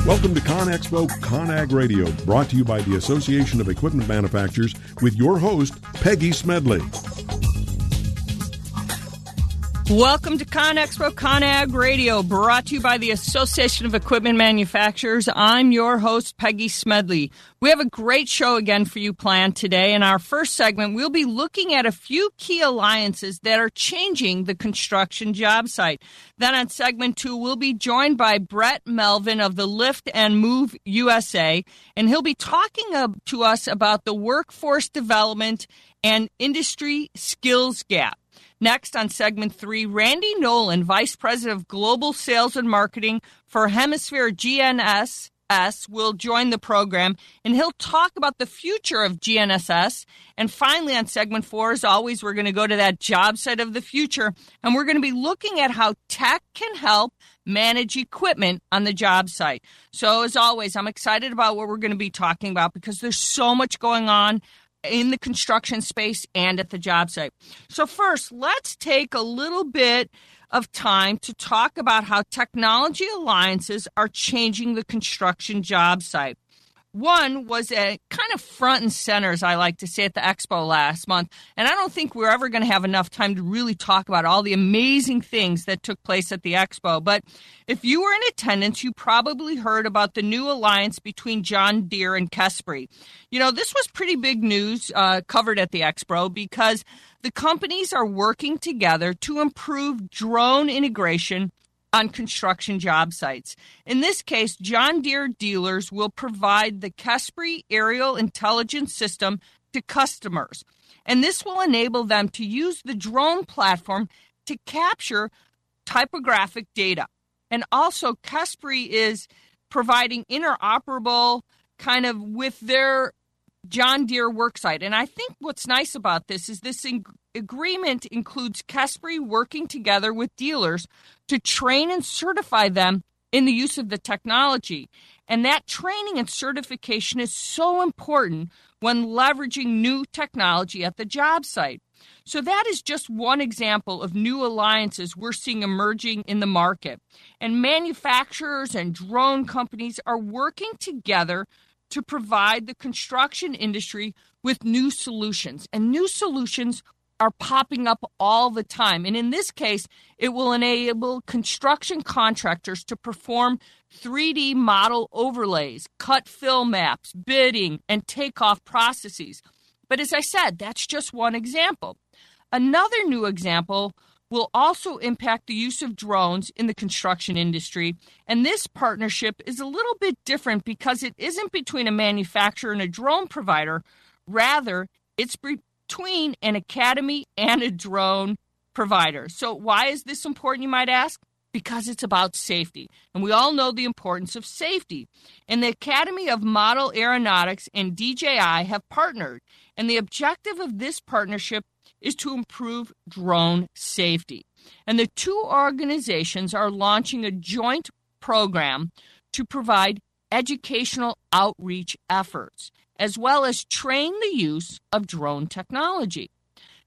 Welcome to ConExpo-Con/AGG Radio, brought to you by the Association of Equipment Manufacturers with your host, Peggy Smedley. Welcome to ConExpo-Con/AGG Radio, brought to you by the Association of Equipment Manufacturers. I'm your host, Peggy Smedley. We have a great show again for you planned today. In our first segment, we'll be looking at a few key alliances that are changing the construction job site. Then on segment two, we'll be joined by Brett Melvin of the Lift and Move USA, and he'll be talking to us about the workforce development and industry skills gap. Next on segment three, Randy Nolan, Vice President of Global Sales and Marketing for Hemisphere GNSS, will join the program, and he'll talk about the future of GNSS. And finally, on segment four, as always, we're going to go to that job site of the future, and we're going to be looking at how tech can help manage equipment on the job site. So as always, I'm excited about what we're going to be talking about because there's so much going on in the construction space and at the job site. So first, let's take a little bit of time to talk about how technology alliances are changing the construction job site. One was a kind of front and center, as I like to say, at the expo last month. And I don't think we're ever going to have enough time to really talk about all the amazing things that took place at the expo. But if you were in attendance, you probably heard about the new alliance between John Deere and Kespry. You know, this was pretty big news covered at the expo because the companies are working together to improve drone integration on construction job sites. In this case, John Deere dealers will provide the Kespry Aerial Intelligence System to customers, and this will enable them to use the drone platform to capture typographic data. And also, Kespry is providing interoperable kind of with their John Deere worksite. And I think what's nice about this is this agreement includes Kespry working together with dealers to train and certify them in the use of the technology. And that training and certification is so important when leveraging new technology at the job site. So that is just one example of new alliances we're seeing emerging in the market. And manufacturers and drone companies are working together to provide the construction industry with new solutions. And new solutions are popping up all the time. And in this case, it will enable construction contractors to perform 3D model overlays, cut fill maps, bidding, and takeoff processes. But as I said, that's just one example. Another new example will also impact the use of drones in the construction industry. And this partnership is a little bit different because it isn't between a manufacturer and a drone provider. Rather, it's between an academy and a drone provider. So why is this important, you might ask? Because it's about safety. And we all know the importance of safety. And the Academy of Model Aeronautics and DJI have partnered. And the objective of this partnership is to improve drone safety. And the two organizations are launching a joint program to provide educational outreach efforts, as well as train the use of drone technology.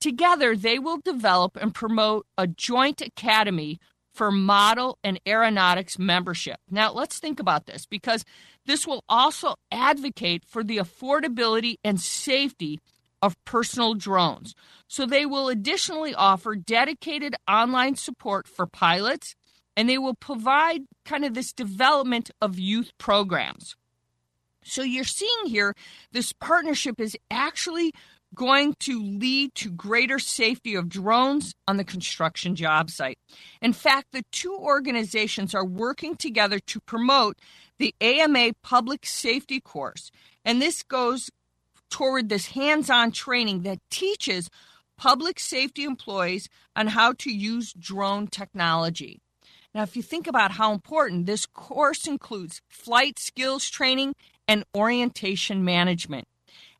Together, they will develop and promote a joint academy for model and aeronautics membership. Now, let's think about this, because this will also advocate for the affordability and safety of personal drones. So they will additionally offer dedicated online support for pilots, and they will provide kind of this development of youth programs. So you're seeing here, this partnership is actually going to lead to greater safety of drones on the construction job site. In fact, the two organizations are working together to promote the AMA Public Safety Course, and this goes toward this hands-on training that teaches public safety employees on how to use drone technology. Now, if you think about how important, this course includes flight skills training and orientation management.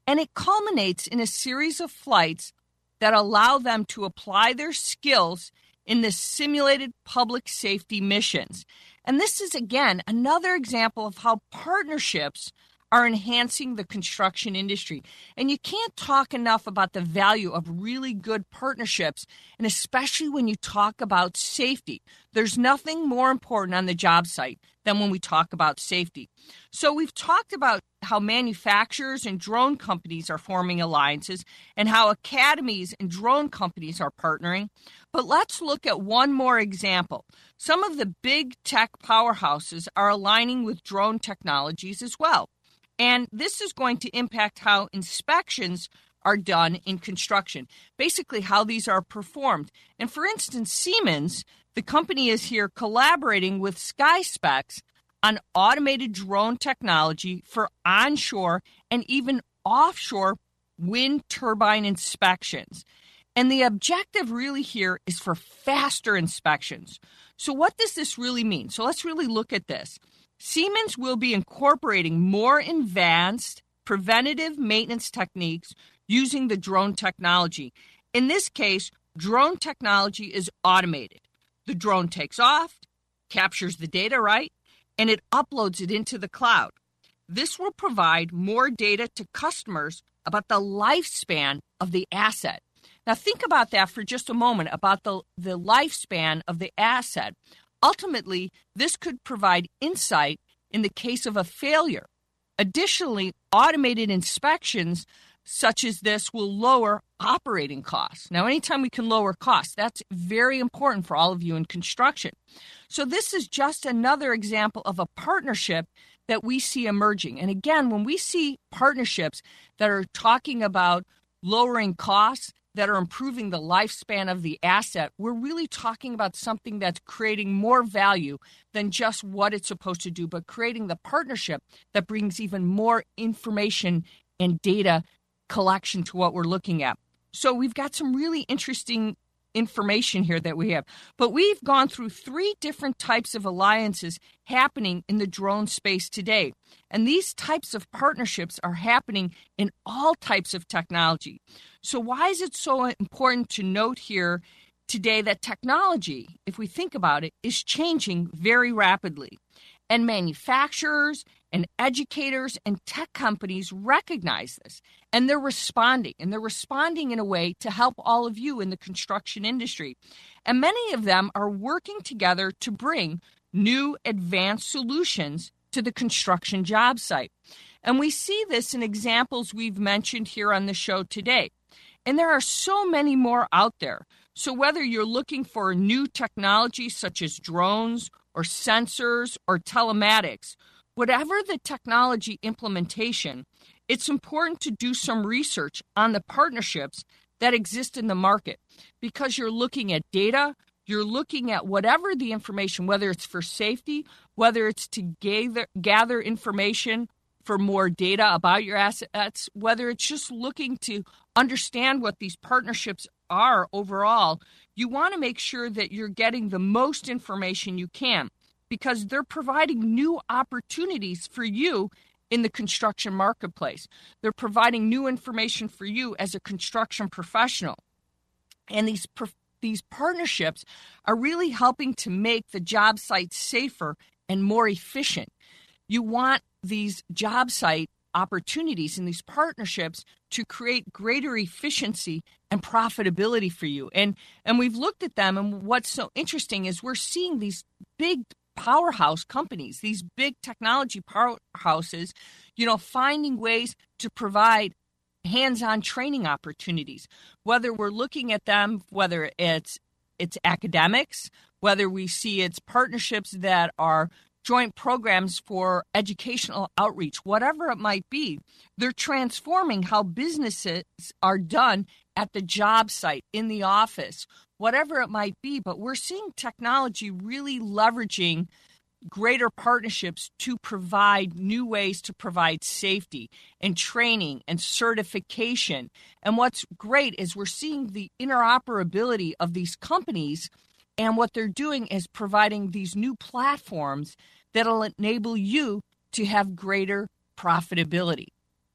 And it culminates in a series of flights that allow them to apply their skills in the simulated public safety missions. And this is, again, another example of how partnerships are enhancing the construction industry. And you can't talk enough about the value of really good partnerships, and especially when you talk about safety. There's nothing more important on the job site than when we talk about safety. So we've talked about how manufacturers and drone companies are forming alliances and how academies and drone companies are partnering. But let's look at one more example. Some of the big tech powerhouses are aligning with drone technologies as well. And this is going to impact how inspections are done in construction, basically how these are performed. And for instance, Siemens, the company, is here collaborating with SkySpecs on automated drone technology for onshore and even offshore wind turbine inspections. And the objective really here is for faster inspections. So what does this really mean? So let's really look at this. Siemens will be incorporating more advanced preventative maintenance techniques using the drone technology. In this case, drone technology is automated. The drone takes off, captures the data, right? And it uploads it into the cloud. This will provide more data to customers about the lifespan of the asset. Now think about that for just a moment, about the lifespan of the asset. Ultimately, this could provide insight in the case of a failure. Additionally, automated inspections such as this will lower operating costs. Now, anytime we can lower costs, that's very important for all of you in construction. So this is just another example of a partnership that we see emerging. And again, when we see partnerships that are talking about lowering costs, that are improving the lifespan of the asset, we're really talking about something that's creating more value than just what it's supposed to do, but creating the partnership that brings even more information and data collection to what we're looking at. So we've got some really interesting information here that we have. But we've gone through three different types of alliances happening in the drone space today. And these types of partnerships are happening in all types of technology. So why is it so important to note here today that technology, if we think about it, is changing very rapidly? And manufacturers and educators and tech companies recognize this, and they're responding. And they're responding in a way to help all of you in the construction industry. And many of them are working together to bring new advanced solutions to the construction job site. And we see this in examples we've mentioned here on the show today. And there are so many more out there. So whether you're looking for new technology such as drones or sensors or telematics, whatever the technology implementation, it's important to do some research on the partnerships that exist in the market, because you're looking at data, you're looking at whatever the information, whether it's for safety, whether it's to gather information for more data about your assets, whether it's just looking to understand what these partnerships are overall. You want to make sure that you're getting the most information you can, because they're providing new opportunities for you in the construction marketplace. They're providing new information for you as a construction professional. And these partnerships are really helping to make the job site safer and more efficient. You want these job site opportunities and these partnerships to create greater efficiency and profitability for you. And we've looked at them, and what's so interesting is we're seeing these big powerhouse companies, these big technology powerhouses, finding ways to provide hands-on training opportunities. Whether we're looking at them, whether it's academics, whether we see it's partnerships that are joint programs for educational outreach, whatever it might be, they're transforming how businesses are done at the job site, in the office, whatever it might be. But we're seeing technology really leveraging greater partnerships to provide new ways to provide safety and training and certification. And what's great is we're seeing the interoperability of these companies, and what they're doing is providing these new platforms that'll enable you to have greater profitability.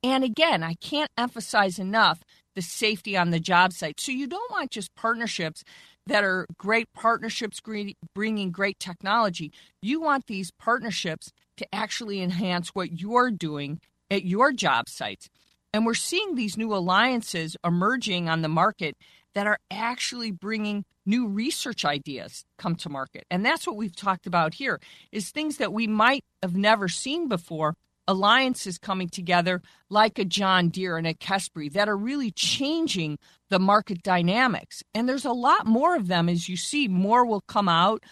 And again, I can't emphasize enough the safety on the job site. So you don't want just partnerships that are great partnerships bringing great technology. You want these partnerships to actually enhance what you're doing at your job sites. And we're seeing these new alliances emerging on the market that are actually bringing new research ideas come to market. And that's what we've talked about here, is things that we might have never seen before, alliances coming together like a John Deere and a Kespry that are really changing the market dynamics. And there's a lot more of them. As you see, more will come out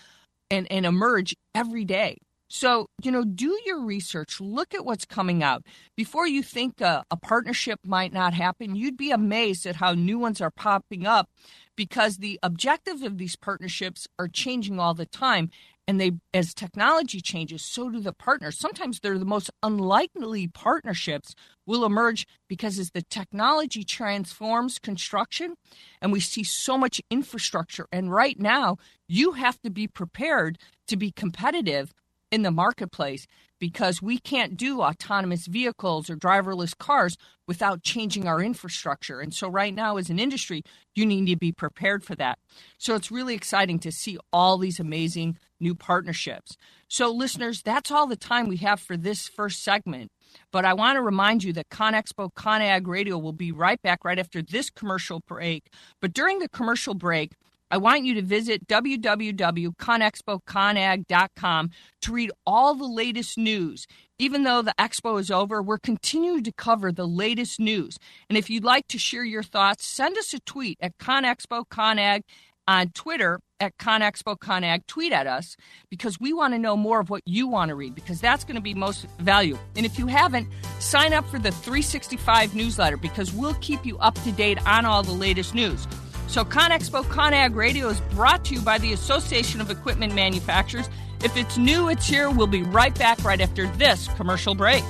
and emerge every day. So, you know, do your research, look at what's coming out. Before you think a partnership might not happen, you'd be amazed at how new ones are popping up, because the objectives of these partnerships are changing all the time. And they, as technology changes, so do the partners. Sometimes they're the most unlikely partnerships will emerge, because as the technology transforms construction, and we see so much infrastructure, and right now you have to be prepared to be competitive in the marketplace, because we can't do autonomous vehicles or driverless cars without changing our infrastructure. And so right now as an industry, you need to be prepared for that. So it's really exciting to see all these amazing new partnerships. So listeners, that's all the time we have for this first segment. But I want to remind you that ConExpo-Con/AGG Radio will be right back right after this commercial break. But during the commercial break, I want you to visit www.conexpoconag.com to read all the latest news. Even though the expo is over, we're continuing to cover the latest news. And if you'd like to share your thoughts, send us a tweet at ConExpo-Con/AGG on Twitter at ConExpo-Con/AGG. Tweet at us, because we want to know more of what you want to read, because that's going to be most valuable. And if you haven't, sign up for the 365 newsletter, because we'll keep you up to date on all the latest news. So ConExpo-Con/AGG Radio is brought to you by the Association of Equipment Manufacturers. If it's new, it's here. We'll be right back right after this commercial break.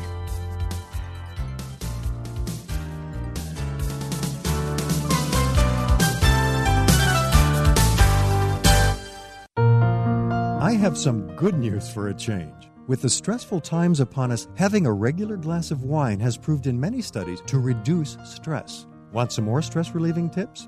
I have some good news for a change. With the stressful times upon us, having a regular glass of wine has proved in many studies to reduce stress. Want some more stress-relieving tips?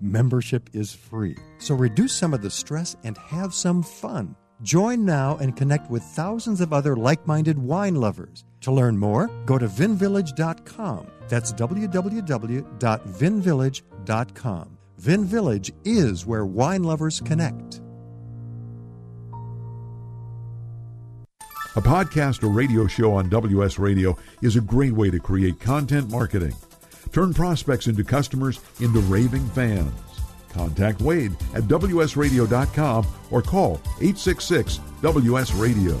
membership is free. So reduce some of the stress and have some fun. Join now and connect with thousands of other like-minded wine lovers. To learn more, go to vinvillage.com. That's www.vinvillage.com. VinVillage is where wine lovers connect. A podcast or radio show on WS Radio is a great way to create content marketing. Turn prospects into customers, into raving fans. Contact Wade at WSRadio.com or call 866-WS-RADIO.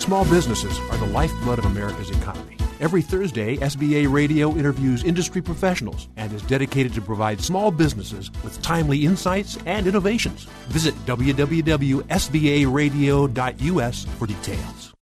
Small businesses are the lifeblood of America's economy. Every Thursday, SBA Radio interviews industry professionals and is dedicated to provide small businesses with timely insights and innovations. Visit www.sbaradio.us for details.